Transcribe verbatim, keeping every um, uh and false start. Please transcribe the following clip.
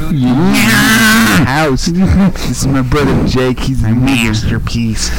really yeah. House. This is my brother Jake. He's a masterpiece.